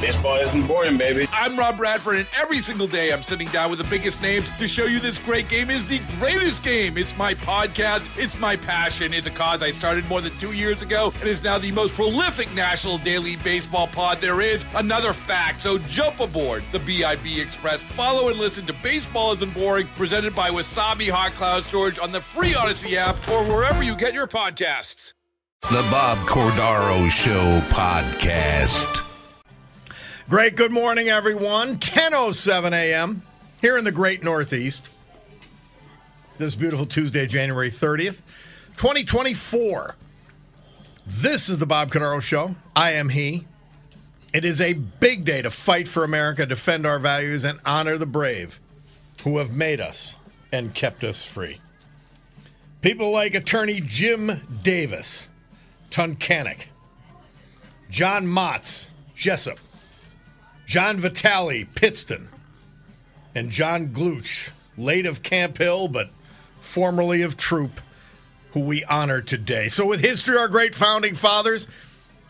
Baseball Isn't Boring, baby. I'm Rob Bradford, and every single day I'm sitting down with the biggest names to show you this great game is the greatest game. It's my podcast. It's my passion. It's a cause I started more than 2 years ago and is now the most prolific national daily baseball pod there is. Another fact. So jump aboard the B.I.B. Express. Follow and listen to Baseball Isn't Boring, presented by Wasabi Hot Cloud Storage on the free Odyssey app or wherever you get your podcasts. The Bob Cordaro Show podcast. Great. Good morning, everyone. 10:07 a.m. here in the great Northeast. This beautiful Tuesday, January 30th, 2024. This is the Bob Cordaro Show. I am he. It is a big day to fight for America, defend our values, and honor the brave who have made us and kept us free. People like attorney Jim Davis, Tunkhannock, John Motz, Jessup, John Vitale, Pittston, and John Gluch, late of Camp Hill, but formerly of Troop, who we honor today. So with history, our great founding fathers,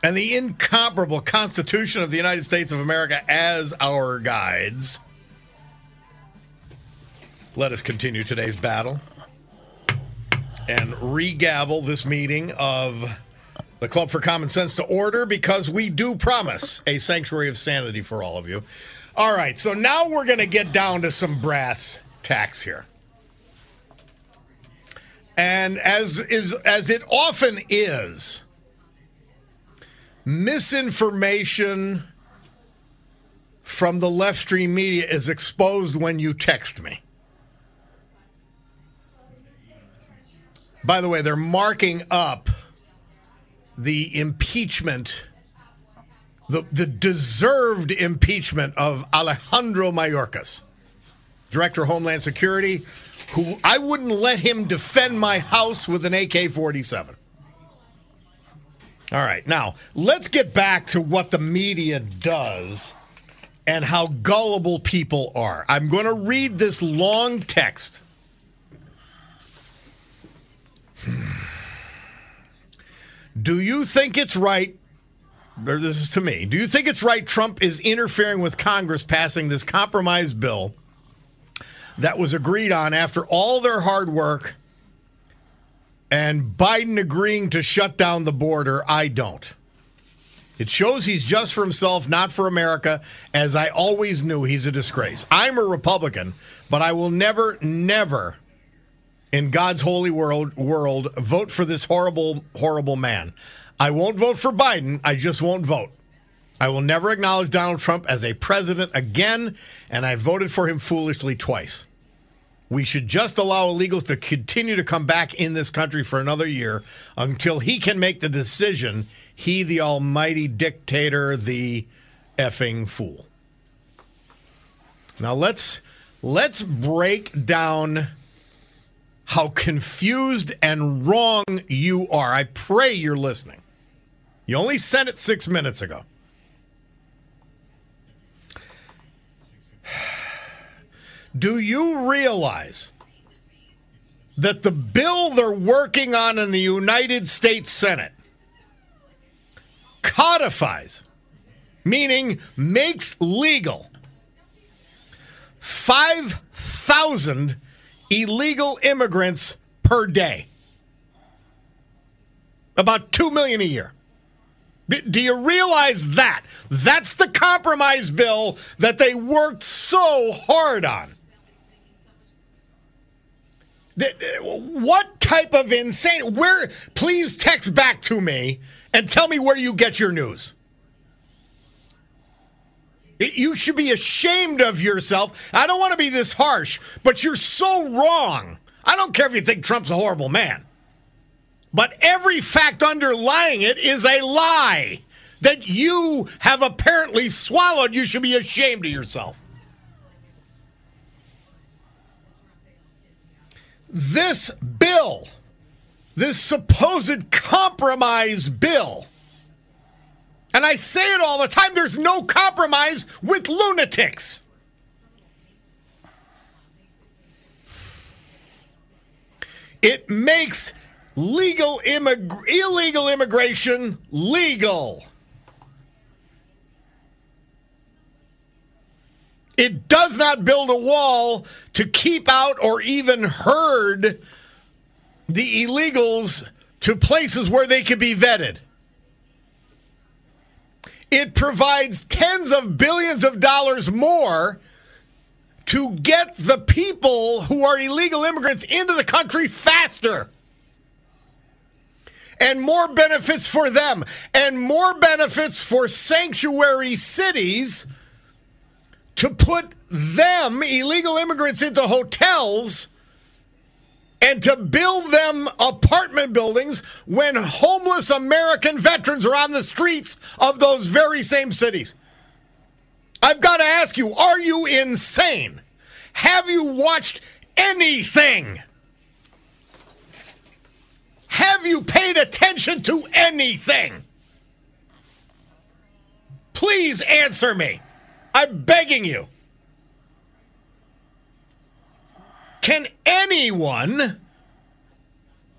and the incomparable Constitution of the United States of America as our guides, let us continue today's battle and regavel this meeting of the Club for Common Sense to order, because we do promise a sanctuary of sanity for all of you. All right, so now we're going to get down to some brass tacks here. And as it often is, misinformation from the left stream media is exposed when you text me. By the way, they're marking up the impeachment, the deserved impeachment of Alejandro Mayorkas, Director of Homeland Security, who I wouldn't let him defend my house with an AK-47. All right, now, let's get back to what the media does and how gullible people are. I'm going to read this long text. Do you think it's right, or this is to me, do you think it's right Trump is interfering with Congress passing this compromise bill that was agreed on after all their hard work and Biden agreeing to shut down the border? I don't. It shows he's just for himself, not for America, as I always knew he's a disgrace. I'm a Republican, but I will never in God's holy world, vote for this horrible, horrible man. I won't vote for Biden. I just won't vote. I will never acknowledge Donald Trump as a president again, and I voted for him foolishly twice. We should just allow illegals to continue to come back in this country for another year until he can make the decision. He, the almighty dictator, the effing fool. Now let's break down how confused and wrong you are. I pray you're listening. You only sent it 6 minutes ago. Do you realize that the bill they're working on in the United States Senate codifies, meaning makes legal, 5,000 illegal immigrants per day? About 2 million a year. Do you realize that? That's the compromise bill that they worked so hard on. What type of insane? Where? Please text back to me and tell me where you get your news. You should be ashamed of yourself. I don't want to be this harsh, but you're so wrong. I don't care if you think Trump's a horrible man. But every fact underlying it is a lie that you have apparently swallowed. You should be ashamed of yourself. This bill, this supposed compromise bill, and I say it all the time, there's no compromise with lunatics. It makes illegal immigration legal. It does not build a wall to keep out or even herd the illegals to places where they could be vetted. It provides tens of billions of dollars more to get the people who are illegal immigrants into the country faster. And more benefits for them. And more benefits for sanctuary cities to put them, illegal immigrants, into hotels and to build them apartment buildings when homeless American veterans are on the streets of those very same cities. I've got to ask you, are you insane? Have you watched anything? Have you paid attention to anything? Please answer me. I'm begging you. Can anyone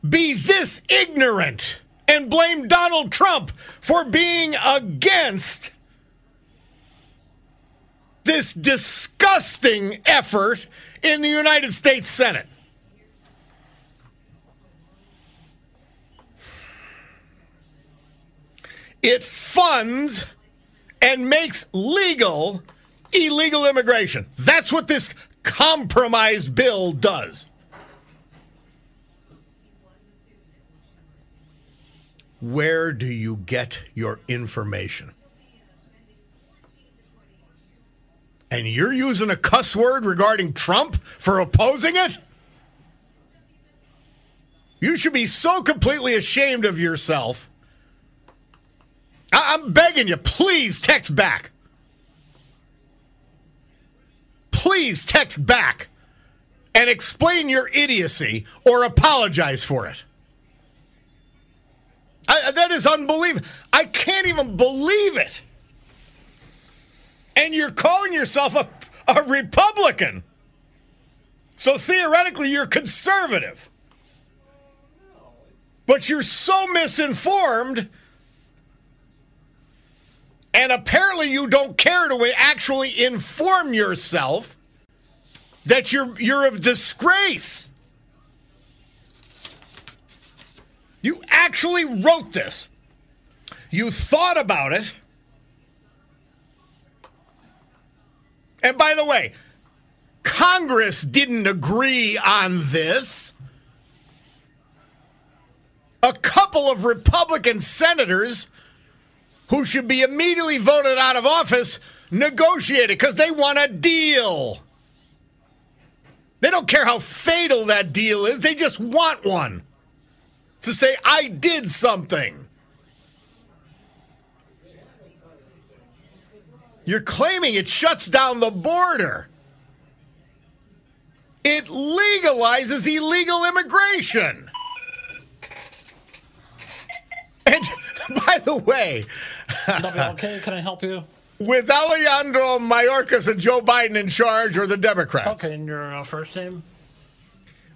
be this ignorant and blame Donald Trump for being against this disgusting effort in the United States Senate? It funds and makes legal illegal immigration. That's what this compromise bill does. Where do you get your information? And you're using a cuss word regarding Trump for opposing it? You should be so completely ashamed of yourself. I'm begging you, please text back. Please text back and explain your idiocy or apologize for it. That is unbelievable. I can't even believe it. And you're calling yourself a Republican. So theoretically, you're conservative. But you're so misinformed. And apparently you don't care to actually inform yourself that you're of disgrace. You actually wrote this. You thought about it. And by the way, Congress didn't agree on this. A couple of Republican senators who should be immediately voted out of office, negotiated because they want a deal. They don't care how fatal that deal is. They just want one to say, I did something. You're claiming it shuts down the border. It legalizes illegal immigration. And by the way, WLK, can I help you? With Alejandro Mayorkas and Joe Biden in charge, or the Democrats? Okay, and your first name?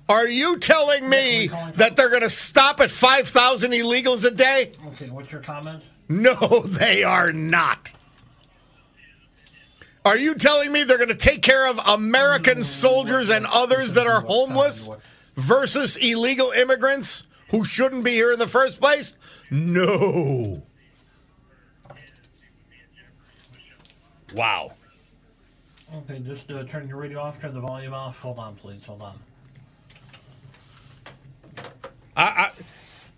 Are you telling me that they're going to stop at 5,000 illegals a day? Okay, what's your comment? No, they are not. Are you telling me they're going to take care of American soldiers and others that are homeless versus illegal immigrants who shouldn't be here in the first place? No. Wow. Okay, just turn your radio off, turn the volume off. Hold on, please. Hold on.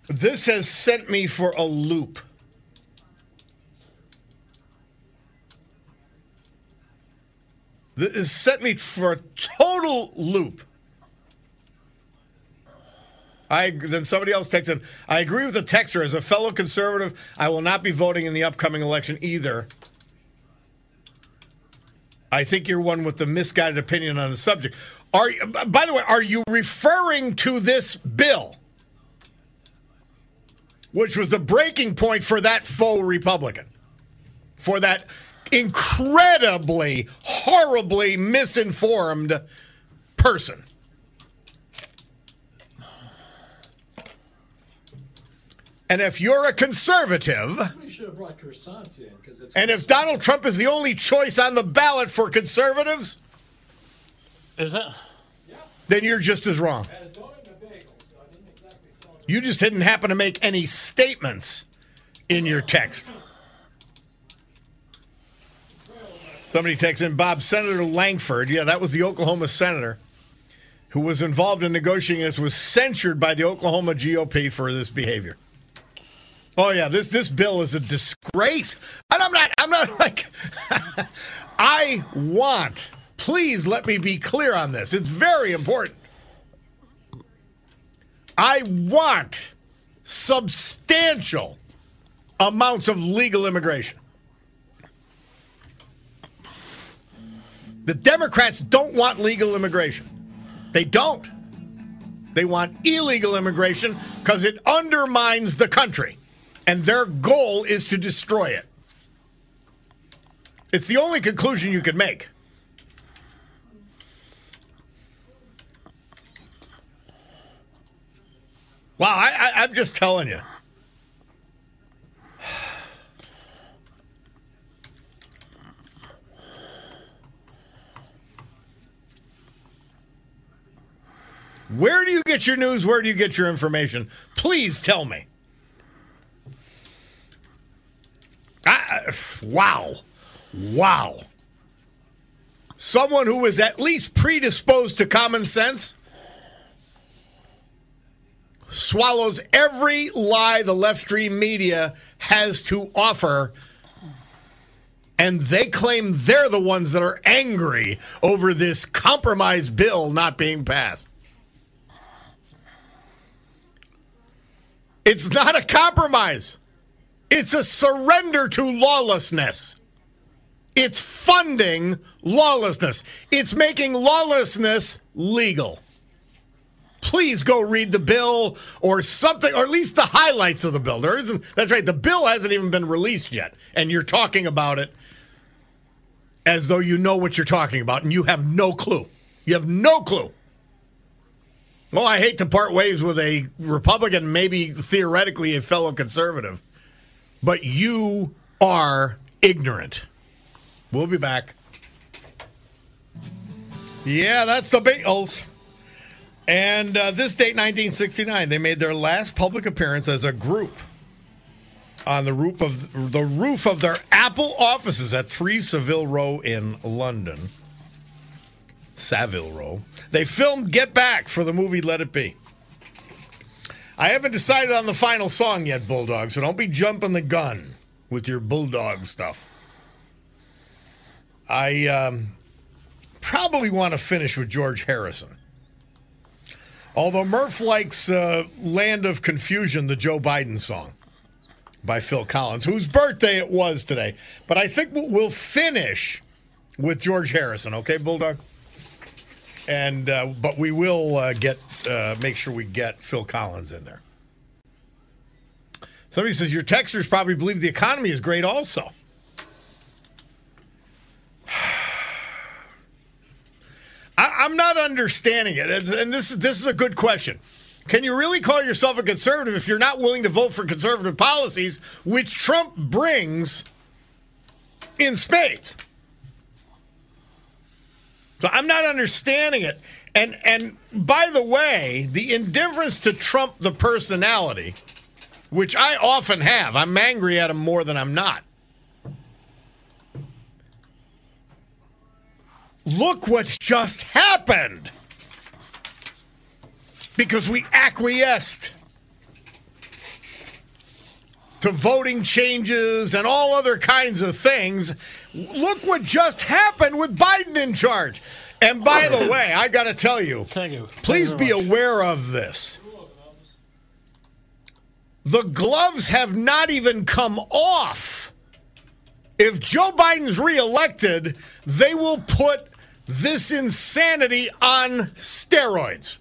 This has sent me for a loop. It set me for a total loop. Then somebody else texts in, I agree with the texter. As a fellow conservative, I will not be voting in the upcoming election either. I think you're one with the misguided opinion on the subject. By the way, are you referring to this bill, which was the breaking point for that faux Republican, for that incredibly, horribly misinformed person? And if you're a conservative, and if Donald Trump is the only choice on the ballot for conservatives, is that? Then you're just as wrong. You just didn't happen to make any statements in your text. Somebody texts in, Bob, Senator Langford. Yeah, that was the Oklahoma senator who was involved in negotiating this, was censured by the Oklahoma GOP for this behavior. Oh yeah, this bill is a disgrace. And I'm not like I want. Please let me be clear on this. It's very important. I want substantial amounts of legal immigration. The Democrats don't want legal immigration. They don't. They want illegal immigration because it undermines the country. And their goal is to destroy it. It's the only conclusion you can make. Wow, I'm just telling you. Where do you get your news? Where do you get your information? Please tell me. Wow. Someone who was at least predisposed to common sense swallows every lie the left stream media has to offer, and they claim they're the ones that are angry over this compromise bill not being passed. It's not a compromise. It's a surrender to lawlessness. It's funding lawlessness. It's making lawlessness legal. Please go read the bill or something, or at least the highlights of the bill. That's right, the bill hasn't even been released yet, and you're talking about it as though you know what you're talking about, and you have no clue. You have no clue. Well, I hate to part ways with a Republican, maybe theoretically a fellow conservative. But you are ignorant. We'll be back. Yeah, that's the Beatles. And this date, 1969, they made their last public appearance as a group on the roof of their Apple offices at 3 Savile Row in London. Savile Row. They filmed Get Back for the movie Let It Be. I haven't decided on the final song yet, Bulldog, so don't be jumping the gun with your Bulldog stuff. I probably want to finish with George Harrison. Although Murph likes Land of Confusion, the Joe Biden song by Phil Collins, whose birthday it was today. But I think we'll finish with George Harrison, okay, Bulldog? And but we will make sure we get Phil Collins in there. Somebody says your texters probably believe the economy is great also. I'm not understanding it, and this is a good question. Can you really call yourself a conservative if you're not willing to vote for conservative policies, which Trump brings in spades? So I'm not understanding it. And by the way, the indifference to Trump, the personality, which I often have. I'm angry at him more than I'm not. Look what's just happened. Because we acquiesced to voting changes and all other kinds of things Look what just happened with Biden in charge. And by the way, I got to tell you, please be aware of this. The gloves have not even come off. If Joe Biden's reelected, they will put this insanity on steroids.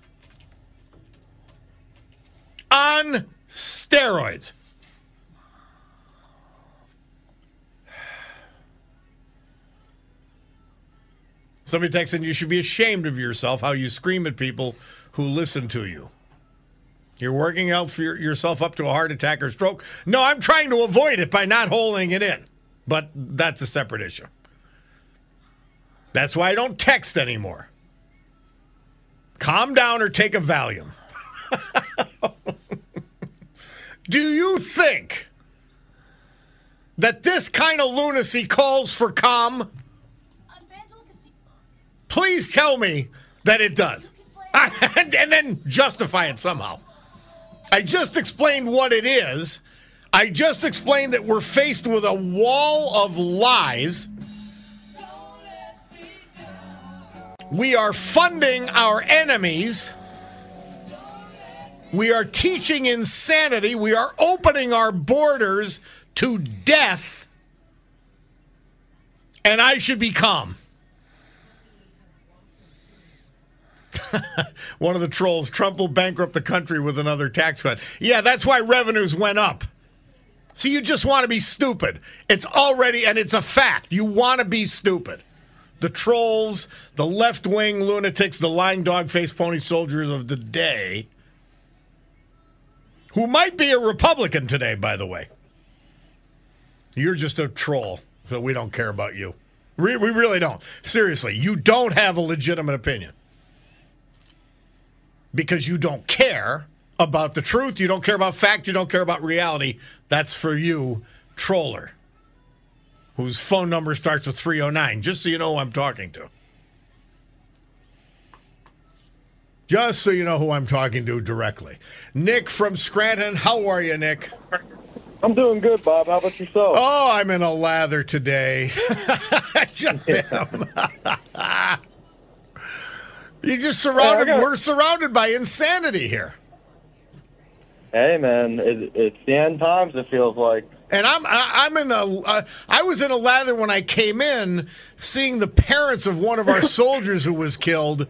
On steroids. Somebody texting, you should be ashamed of yourself, how you scream at people who listen to you. You're working out for yourself up to a heart attack or stroke. No, I'm trying to avoid it by not holding it in. But that's a separate issue. That's why I don't text anymore. Calm down or take a Valium. Do you think that this kind of lunacy calls for calm? Please tell me that it does. And then justify it somehow. I just explained what it is. I just explained that we're faced with a wall of lies. We are funding our enemies. We are teaching insanity. We are opening our borders to death. And I should be calm. One of the trolls, Trump will bankrupt the country with another tax cut. Yeah, that's why revenues went up. So you just want to be stupid. It's already, and it's a fact. You want to be stupid. The trolls, the left-wing lunatics, the lying dog-faced pony soldiers of the day, who might be a Republican today, by the way. You're just a troll, so we don't care about you. We really don't. Seriously, you don't have a legitimate opinion. Because you don't care about the truth, you don't care about fact, you don't care about reality. That's for you, troller, whose phone number starts with 309, just so you know who I'm talking to. Just so you know who I'm talking to directly. Nick from Scranton, how are you, Nick? I'm doing good, Bob. How about yourself? Oh, I'm in a lather today. I just am. You just surrounded. Hey, we're surrounded by insanity here. Hey, man, it's the end times. It feels like. And I'm in a. I was in a lather when I came in, seeing the parents of one of our soldiers who was killed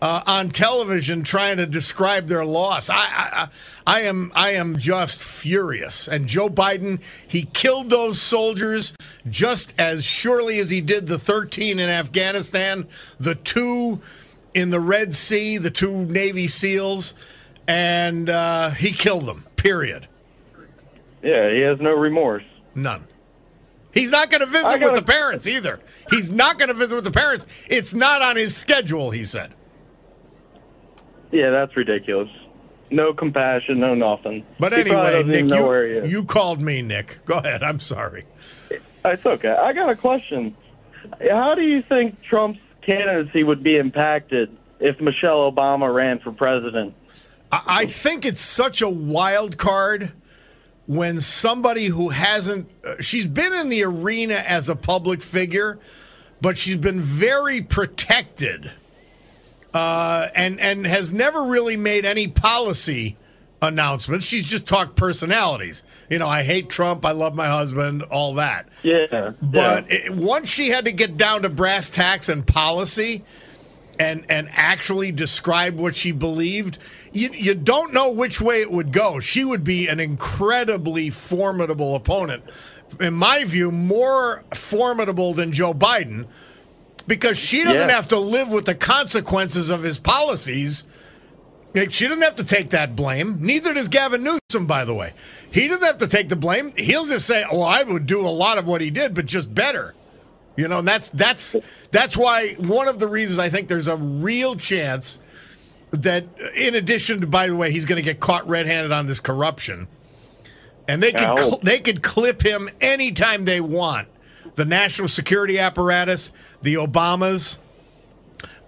on television, trying to describe their loss. I am just furious. And Joe Biden, he killed those soldiers just as surely as he did the 13 in Afghanistan, the two. In the Red Sea, the two Navy SEALs, and he killed them, period. Yeah, he has no remorse. None. He's not going to visit with the parents either. He's not going to visit with the parents. It's not on his schedule, he said. Yeah, that's ridiculous. No compassion, no nothing. But anyway, Nick, you called me, Nick. Go ahead. I'm sorry. It's okay. I got a question. How do you think Trump's candidacy would be impacted if Michelle Obama ran for president? I think it's such a wild card when somebody who hasn't... she's been in the arena as a public figure, but she's been very protected and has never really made any policy announcements. She's just talked personalities. You know, I hate Trump, I love my husband, all that. Yeah. But once she had to get down to brass tacks and policy and actually describe what she believed, you don't know which way it would go. She would be an incredibly formidable opponent. In my view, more formidable than Joe Biden, because she doesn't have to live with the consequences of his policies. She doesn't have to take that blame. Neither does Gavin Newsom, by the way. He doesn't have to take the blame. He'll just say, well, I would do a lot of what he did, but just better. You know, and that's why one of the reasons I think there's a real chance that, in addition to, by the way, he's going to get caught red-handed on this corruption. And they could clip him anytime they want. The national security apparatus, the Obamas,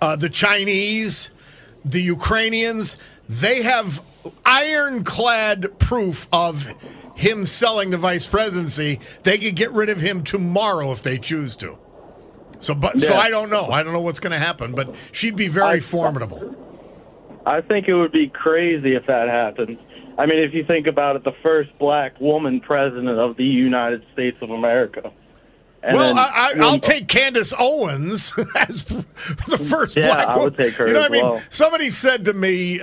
the Chinese... the Ukrainians, they have ironclad proof of him selling the vice presidency. They could get rid of him tomorrow if they choose to. So I don't know. I don't know what's going to happen, but she'd be very formidable. I think it would be crazy if that happened. I mean, if you think about it, the first black woman president of the United States of America. And I'll take Candace Owens as the first black woman. I would take her as well. I mean? Somebody said to me,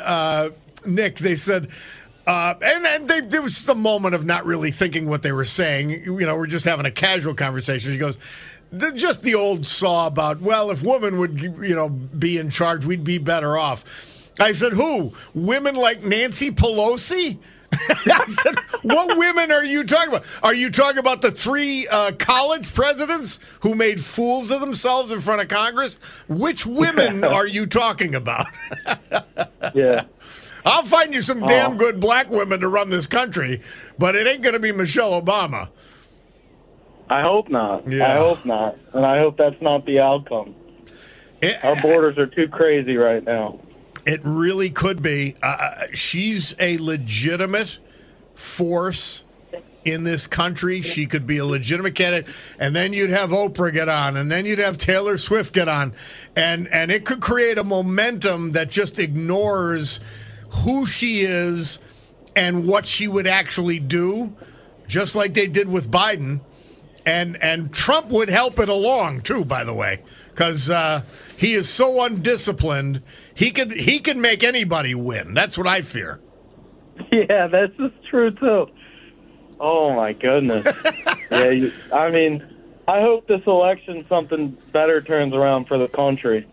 Nick, they said, there was just a moment of not really thinking what they were saying. You know, we're just having a casual conversation. She goes, just the old saw about, well, if women would, you know, be in charge, we'd be better off. I said, who? Women like Nancy Pelosi? I said, what women are you talking about? Are you talking about the three college presidents who made fools of themselves in front of Congress? Which women are you talking about? Yeah. I'll find you some damn good black women to run this country, but it ain't going to be Michelle Obama. I hope not. Yeah. I hope not. And I hope that's not the outcome. Our borders are too crazy right now. It really could be. She's a legitimate force in this country. She could be a legitimate candidate. And then you'd have Oprah get on. And then you'd have Taylor Swift get on. And it could create a momentum that just ignores who she is and what she would actually do, just like they did with Biden. And Trump would help it along, too, by the way, because he is so undisciplined. He could make anybody win. That's what I fear. Yeah, that's just true, too. Oh, my goodness. Yeah, I mean, I hope this election something better turns around for the country.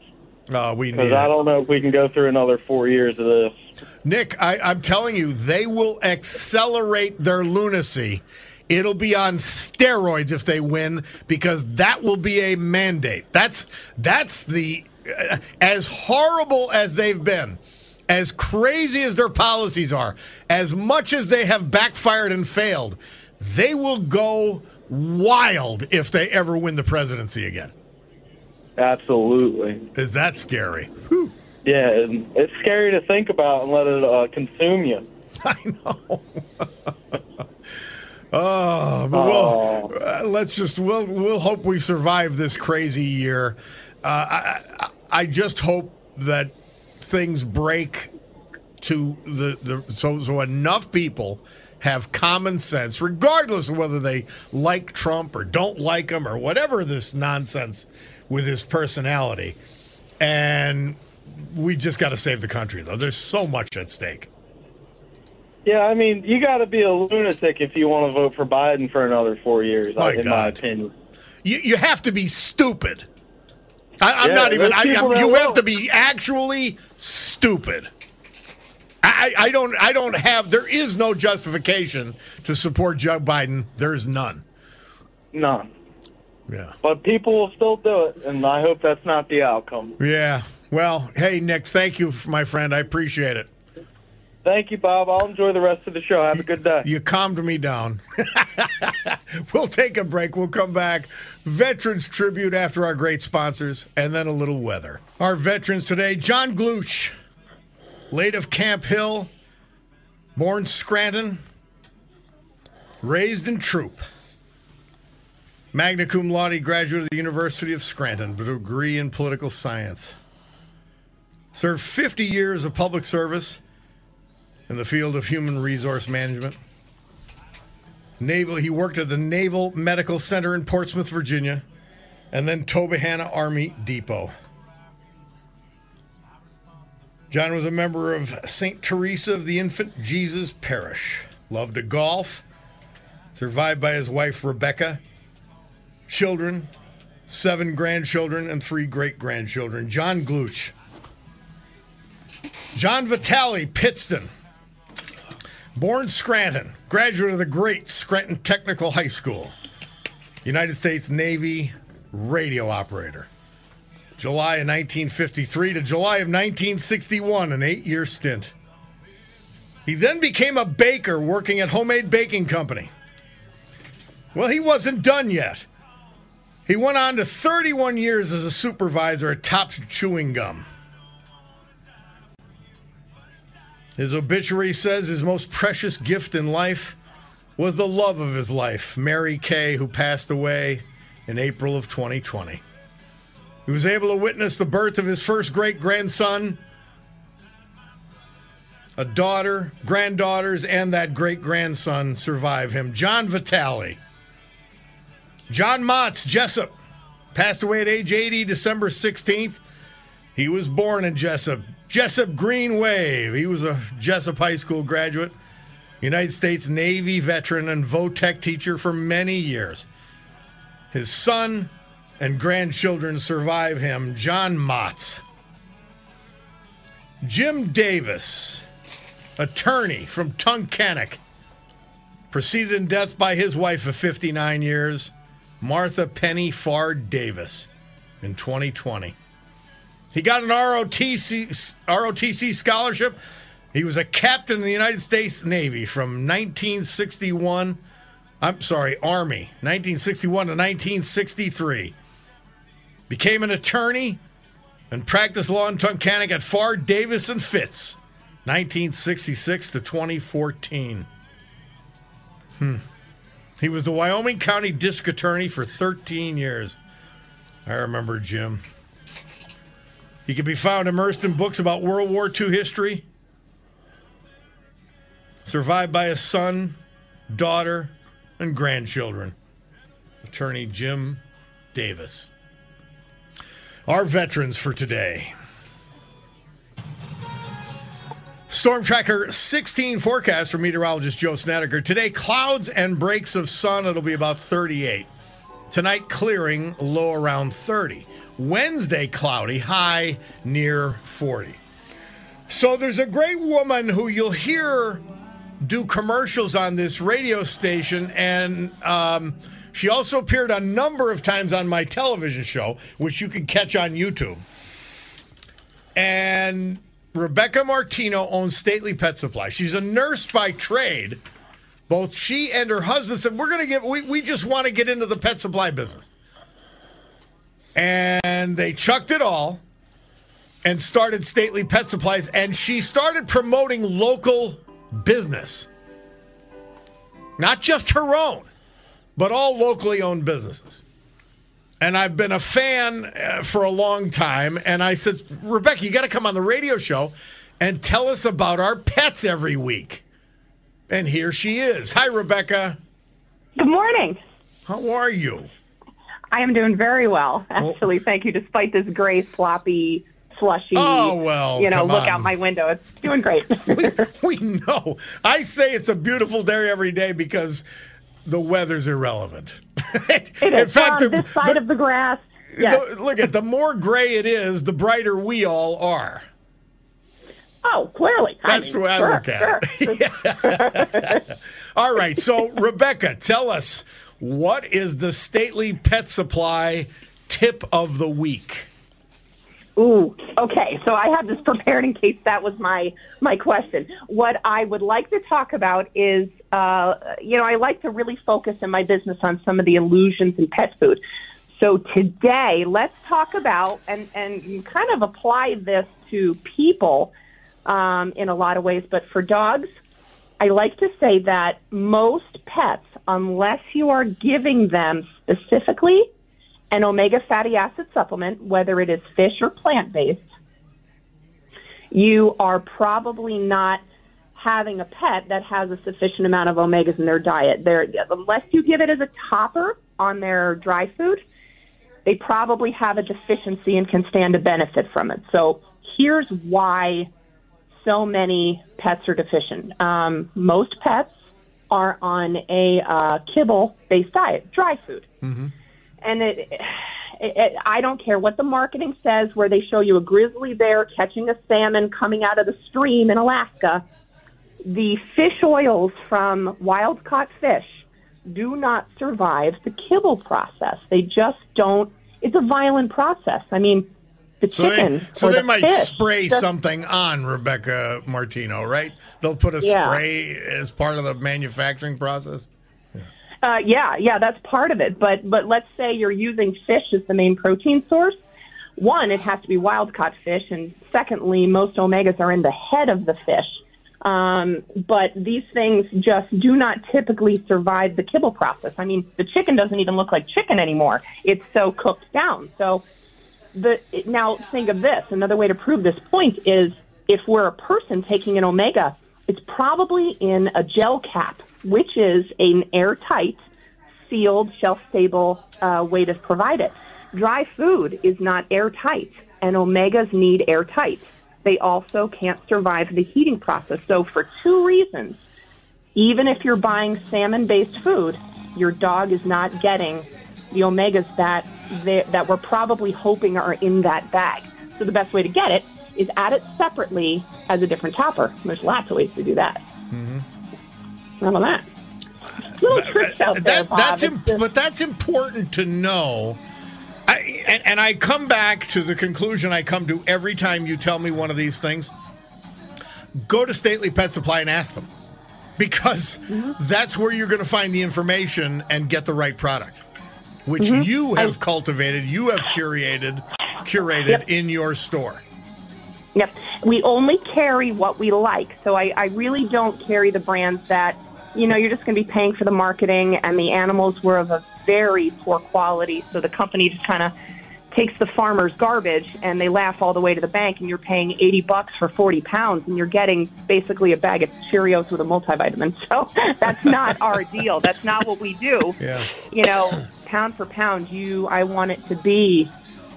We need it. Because I don't know if we can go through another 4 years of this. Nick, I'm telling you, they will accelerate their lunacy. It'll be on steroids if they win, because that will be a mandate. That's the as horrible as they've been, as crazy as their policies are, as much as they have backfired and failed, they will go wild if they ever win the presidency again. Absolutely. Is that scary? Whew. Yeah, it's scary to think about and let it consume you. I know. Oh, but we'll hope we survive this crazy year. I just hope that things break to so enough people have common sense, regardless of whether they like Trump or don't like him or whatever this nonsense with his personality. And we just got to save the country, though. There's so much at stake. Yeah, I mean, you got to be a lunatic if you want to vote for Biden for another 4 years, my opinion. You have to be stupid. I'm not even. You have to be actually stupid. I don't have. There is no justification to support Joe Biden. There's none. None. Yeah. But people will still do it, and I hope that's not the outcome. Yeah. Well, hey, Nick, thank you, my friend. I appreciate it. Thank you, Bob. I'll enjoy the rest of the show. Have a good day. You calmed me down. We'll take a break. We'll come back. Veterans tribute after our great sponsors, and then a little weather. Our veterans today, John Gluch, late of Camp Hill, born Scranton, raised in Troop. Magna cum laude graduate of the University of Scranton, with a degree in political science. Served 50 years of public service in the field of human resource management. He worked at the Naval Medical Center in Portsmouth, Virginia, and then Tobyhanna Army Depot. John was a member of St. Teresa of the Infant Jesus Parish. Loved to golf. Survived by his wife, Rebecca. Children, 7 grandchildren, and 3 great-grandchildren. John Gluch. John Vitale, Pittston. Born Scranton, graduate of the great Scranton Technical High School, United States Navy radio operator. July of 1953 to July of 1961, an 8-year stint. He then became a baker working at Homemade Baking Company. Well, he wasn't done yet. He went on to 31 years as a supervisor at Topps Chewing Gum. His obituary says his most precious gift in life was the love of his life, Mary Kay, who passed away in April of 2020. He was able to witness the birth of his first great-grandson, a daughter, granddaughters, and that great-grandson survive him. John Vitale. John Motts Jessup passed away at age 80, December 16th. He was born in Jessup. Jessup Green Wave. He was a Jessup High School graduate, United States Navy veteran, and VOTEC teacher for many years. His son and grandchildren survive him, John Motts. Jim Davis, attorney from Tunkhannock, preceded in death by his wife of 59 years, Martha Penny Fard Davis, in 2020. He got an ROTC scholarship. He was a captain in the United States Navy from 1961 to 1963. Became an attorney and practiced law in Tunkhannock at Fard, Davis, and Fitz, 1966 to 2014. He was the Wyoming County District Attorney for 13 years. I remember Jim. He could be found immersed in books about World War II history. Survived by his son, daughter, and grandchildren. Attorney Jim Davis. Our veterans for today. Storm Tracker 16 forecast from meteorologist Joe Snedeker. Today, clouds and breaks of sun. It'll be about 38. Tonight, clearing, low around 30. Wednesday, cloudy, high near 40. So there's a great woman who you'll hear do commercials on this radio station, and she also appeared a number of times on my television show, which you can catch on YouTube. And Rebecca Martino owns Stately Pet Supply. She's a nurse by trade. Both she and her husband said, we just want to get into the pet supply business. And they chucked it all and started Stately Pet Supplies, and she started promoting local business. Not just her own, but all locally owned businesses. And I've been a fan for a long time. And I said, Rebecca, you got to come on the radio show and tell us about our pets every week. And here she is. Hi, Rebecca. Good morning. How are you? I am doing very well, actually. Thank you, despite this gray, sloppy, slushy, out my window. It's doing great. we know. I say it's a beautiful day every day because the weather's irrelevant. It is. In fact, this side of the grass. Yes. The more gray it is, the brighter we all are. Oh, clearly. That's the way I look at it. Yeah. All right. So, Rebecca, tell us, what is the Stately Pet Supply tip of the week? Ooh, okay. So I have this prepared in case that was my question. What I would like to talk about is, I like to really focus in my business on some of the illusions in pet food. So today, let's talk about and kind of apply this to people in a lot of ways. But for dogs, I like to say that most pets, unless you are giving them specifically an omega fatty acid supplement, whether it is fish or plant-based, you are probably not having a pet that has a sufficient amount of omegas in their diet. Unless you give it as a topper on their dry food, they probably have a deficiency and can stand to benefit from it. So here's why so many pets are deficient. Most pets are on a kibble-based diet, dry food. Mm-hmm. And I don't care what the marketing says, where they show you a grizzly bear catching a salmon coming out of the stream in Alaska. The fish oils from wild-caught fish do not survive the kibble process. They just don't. It's a violent process. I mean, the chicken. So they might spray something on, Rebecca Martino, right? They'll put a spray as part of the manufacturing process? Yeah, that's part of it. But let's say you're using fish as the main protein source. One, it has to be wild-caught fish, and secondly, most omegas are in the head of the fish. But these things just do not typically survive the kibble process. I mean, the chicken doesn't even look like chicken anymore. It's so cooked down. So now think of this. Another way to prove this point is if we're a person taking an omega, it's probably in a gel cap, which is an airtight, sealed, shelf-stable way to provide it. Dry food is not airtight, and omegas need airtight. They also can't survive the heating process. So for two reasons, even if you're buying salmon-based food, your dog is not getting the omegas that we're probably hoping are in that bag. So the best way to get it is add it separately as a different topper. There's lots of ways to do that. Mm-hmm. Not on that. Little tricks out there, Bob. But that's important to know. And I come back to the conclusion I come to every time you tell me one of these things. Go to Stately Pet Supply and ask them. Because that's where you're going to find the information and get the right product, which you have cultivated, you have curated in your store. Yep. We only carry what we like. So I really don't carry the brands that, you know, you're just going to be paying for the marketing, and the animals were of a very poor quality. So the company just kind of takes the farmer's garbage and they laugh all the way to the bank, and you're paying $80 for 40 pounds and you're getting basically a bag of Cheerios with a multivitamin. So that's not our deal. That's not what we do. Yeah. You know, pound for pound, I want it to be, you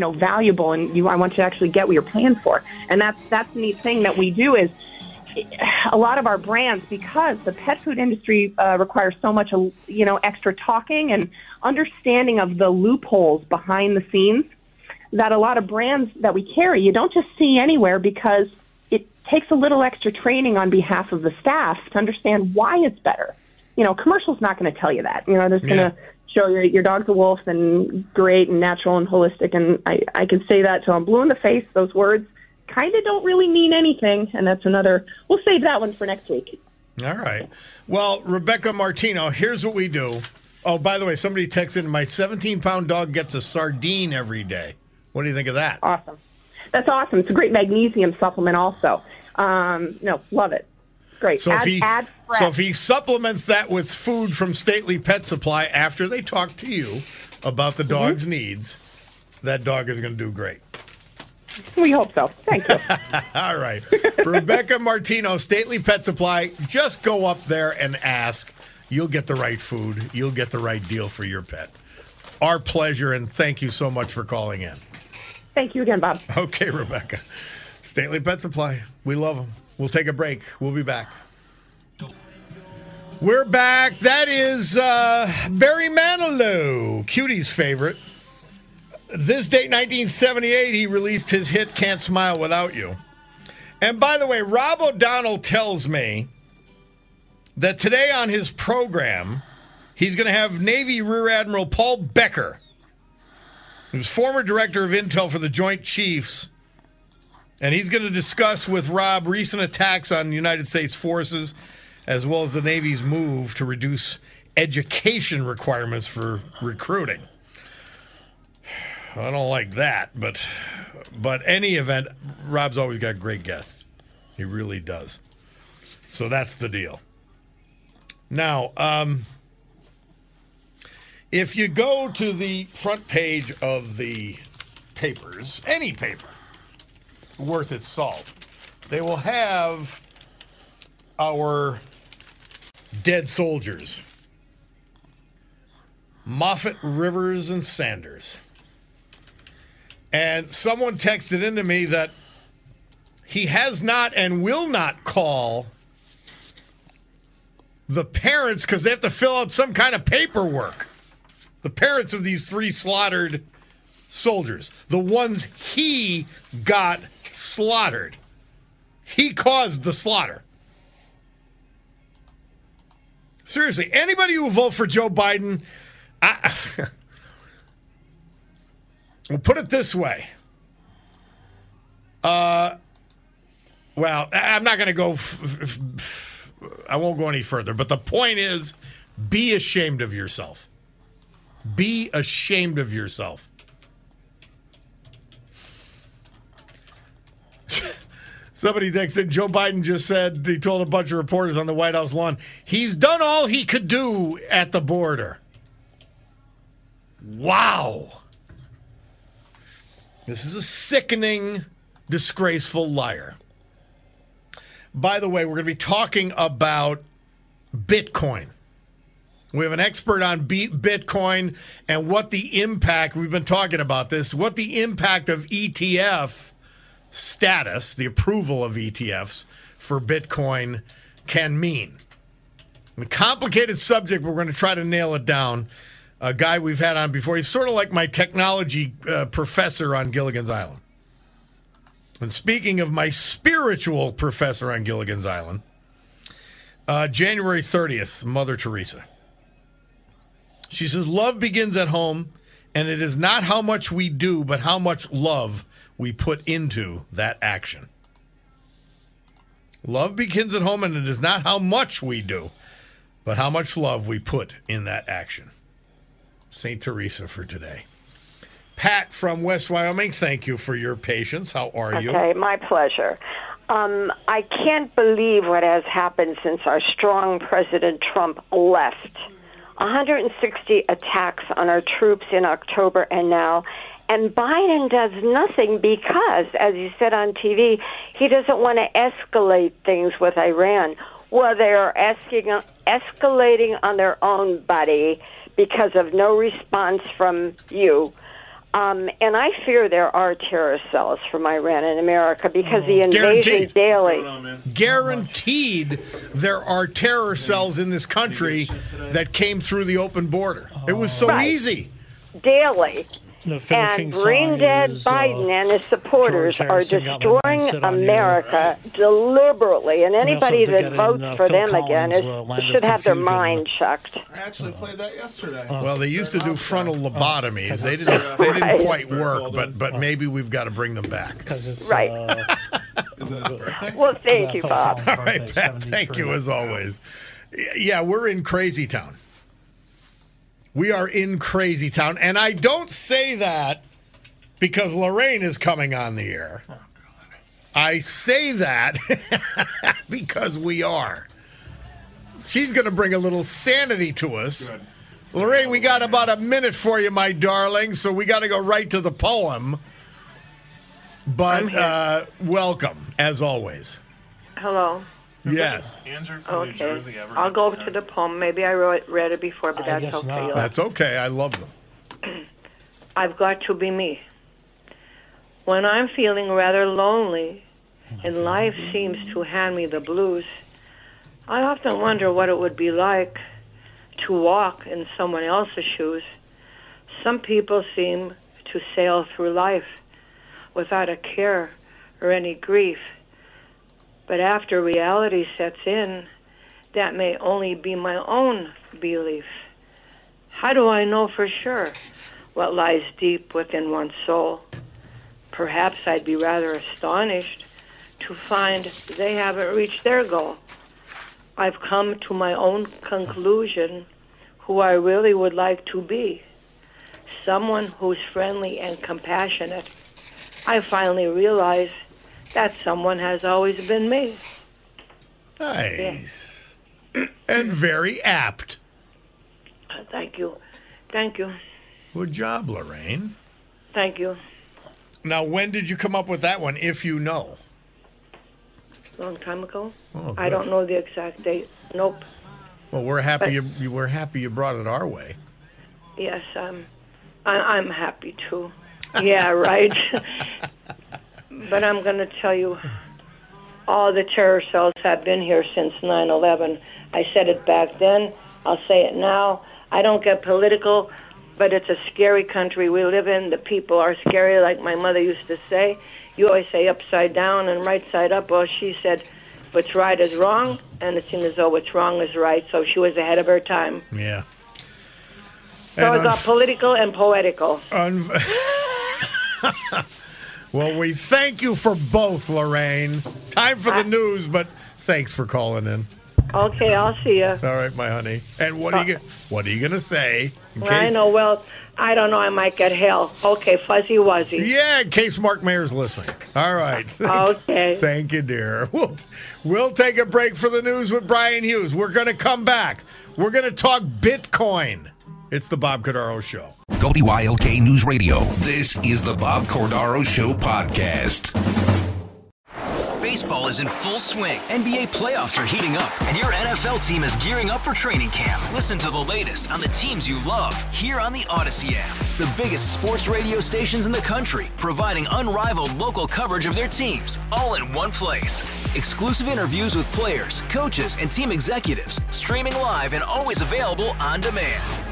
know, valuable, and I want you to actually get what you're paying for. And that's the neat thing that we do is a lot of our brands, because the pet food industry requires so much, you know, extra talking and understanding of the loopholes behind the scenes, that a lot of brands that we carry, you don't just see anywhere, because it takes a little extra training on behalf of the staff to understand why it's better. You know, commercial's not going to tell you that. You know, there's going to show your dog's a wolf and great and natural and holistic, and I can say that till I'm blue in the face. Those words kind of don't really mean anything, and that's another. We'll save that one for next week. All right. Well, Rebecca Martino, here's what we do. Oh, by the way, somebody texted in, my 17-pound dog gets a sardine every day. What do you think of that? Awesome. That's awesome. It's a great magnesium supplement also. No, love it. Great. So, if he supplements that with food from Stately Pet Supply after they talk to you about the dog's needs, that dog is going to do great. We hope so. Thank you. All right. Rebecca Martino, Stately Pet Supply. Just go up there and ask. You'll get the right food. You'll get the right deal for your pet. Our pleasure, and thank you so much for calling in. Thank you again, Bob. Okay, Rebecca. Stately Pet Supply. We love them. We'll take a break. We'll be back. We're back. That is Barry Manilow, Cutie's favorite. This date, 1978, he released his hit Can't Smile Without You. And by the way, Rob O'Donnell tells me that today on his program, he's going to have Navy Rear Admiral Paul Becker, who's former director of intel for the Joint Chiefs, and he's going to discuss with Rob recent attacks on United States forces, as well as the Navy's move to reduce education requirements for recruiting. I don't like that, but any event, Rob's always got great guests. He really does. So that's the deal. Now, if you go to the front page of the papers, any paper worth its salt, they will have our dead soldiers. Moffett, Rivers, and Sanders. And someone texted into me that he has not and will not call the parents because they have to fill out some kind of paperwork. The parents of these three slaughtered soldiers. The ones he got slaughtered. He caused the slaughter. Seriously, anybody who votes for Joe Biden... We'll put it this way. Well, I'm not going to go... I won't go any further. But the point is, be ashamed of yourself. Be ashamed of yourself. Somebody texted, Joe Biden just said, he told a bunch of reporters on the White House lawn, he's done all he could do at the border. Wow. This is a sickening, disgraceful liar. By the way, we're going to be talking about Bitcoin. We have an expert on Bitcoin and what the impact, we've been talking about this, what the impact of ETF status, the approval of ETFs for Bitcoin can mean. A complicated subject, but we're going to try to nail it down. A guy we've had on before, he's sort of like my technology professor on Gilligan's Island. And speaking of my spiritual professor on Gilligan's Island, January 30th, Mother Teresa. She says, love begins at home, and it is not how much we do, but how much love we put into that action. Love begins at home, and it is not how much we do, but how much love we put in that action. St. Teresa for today. Pat from West Wyoming, thank you for your patience. How are you? Okay, my pleasure. I can't believe what has happened since our strong President Trump left. 160 attacks on our troops in October and now. And Biden does nothing because, as you said on TV, he doesn't want to escalate things with Iran. Well, they are escalating on their own, buddy, because of no response from you. And I fear there are terrorist cells from Iran in America because the invasion daily. Guaranteed there are terror cells in this country that came through the open border. It was so easy. Daily. And brain dead Biden and his supporters are destroying America deliberately. And anybody that votes for them again should have their mind checked. I actually played that yesterday. Well, they used to do frontal lobotomies. They didn't quite work, but maybe we've got to bring them back. Right. Well, thank you, Bob. All right, Pat, thank you as always. Yeah, we're in crazy town. We are in crazy town, and I don't say that because Lorraine is coming on the air. Oh, God. I say that because we are. She's going to bring a little sanity to us. Good. Lorraine, we got about a minute for you, my darling, so we got to go right to the poem. But welcome, as always. Hello. Yes. Andrew from New Jersey. I'll go to the poem. Maybe I read it before, but that's okay. That's okay. I love them. I've got to be me. When I'm feeling rather lonely and life seems to hand me the blues, I often wonder what it would be like to walk in someone else's shoes. Some people seem to sail through life without a care or any grief. But after reality sets in, that may only be my own belief. How do I know for sure what lies deep within one's soul? Perhaps I'd be rather astonished to find they haven't reached their goal. I've come to my own conclusion who I really would like to be, someone who's friendly and compassionate. I finally realize that someone has always been me. Nice. Yeah. And very apt. Thank you. Thank you. Good job, Lorraine. Thank you. Now, when did you come up with that one, if you know? Long time ago. Oh, I don't know the exact date. Nope. Well, we're happy we're happy you brought it our way. Yes, I'm happy, too. Yeah, right. But I'm going to tell you, all the terror cells have been here since 9/11. I said it back then. I'll say it now. I don't get political, but it's a scary country we live in. The people are scary, like my mother used to say. You always say upside down and right side up. Well, she said what's right is wrong, and it seems as though what's wrong is right. So she was ahead of her time. Yeah. So it got political and poetical. Well, we thank you for both, Lorraine. Time for the news, but thanks for calling in. Okay, I'll see you. All right, my honey. And what are you going to say? I don't know. I might get hell. Okay, fuzzy wuzzy. Yeah, in case Mark Mayor's listening. All right. Okay. Thank you, dear. We'll take a break for the news with Brian Hughes. We're going to come back. We're going to talk Bitcoin. It's the Bob Cordaro Show. WYLK News Radio. This is the Bob Cordaro Show podcast. Baseball is in full swing. NBA playoffs are heating up, and your NFL team is gearing up for training camp. Listen to the latest on the teams you love here on the Odyssey app. The biggest sports radio stations in the country, providing unrivaled local coverage of their teams, all in one place. Exclusive interviews with players, coaches, and team executives, streaming live and always available on demand.